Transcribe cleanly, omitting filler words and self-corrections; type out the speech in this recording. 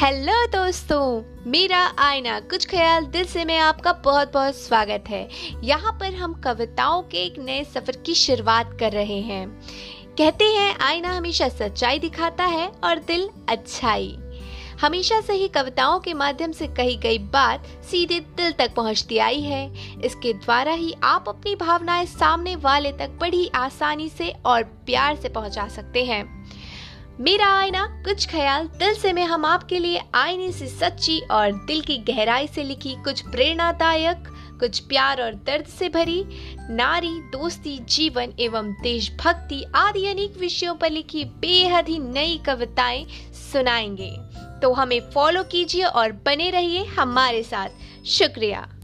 Hello दोस्तों, मेरा आईना कुछ ख्याल दिल से मैं आपका बहुत बहुत स्वागत है। यहाँ पर हम कविताओं के एक नए सफर की शुरुआत कर रहे हैं। कहते हैं आईना हमेशा सच्चाई दिखाता है और दिल अच्छाई। हमेशा से ही कविताओं के माध्यम से कही गई बात सीधे दिल तक पहुँचती आई है। इसके द्वारा ही आप अपनी भावनाएं सामने वाले तक बड़ी आसानी से और प्यार से पहुँचा सकते हैं। मेरा आईना कुछ ख्याल दिल से में हम आपके लिए आईने से सच्ची और दिल की गहराई से लिखी कुछ प्रेरणादायक, कुछ प्यार और दर्द से भरी, नारी, दोस्ती, जीवन एवं देशभक्ति आदि अनेक विषयों पर लिखी बेहद ही नई कविताएं सुनाएंगे। तो हमें फॉलो कीजिए और बने रहिए हमारे साथ। शुक्रिया।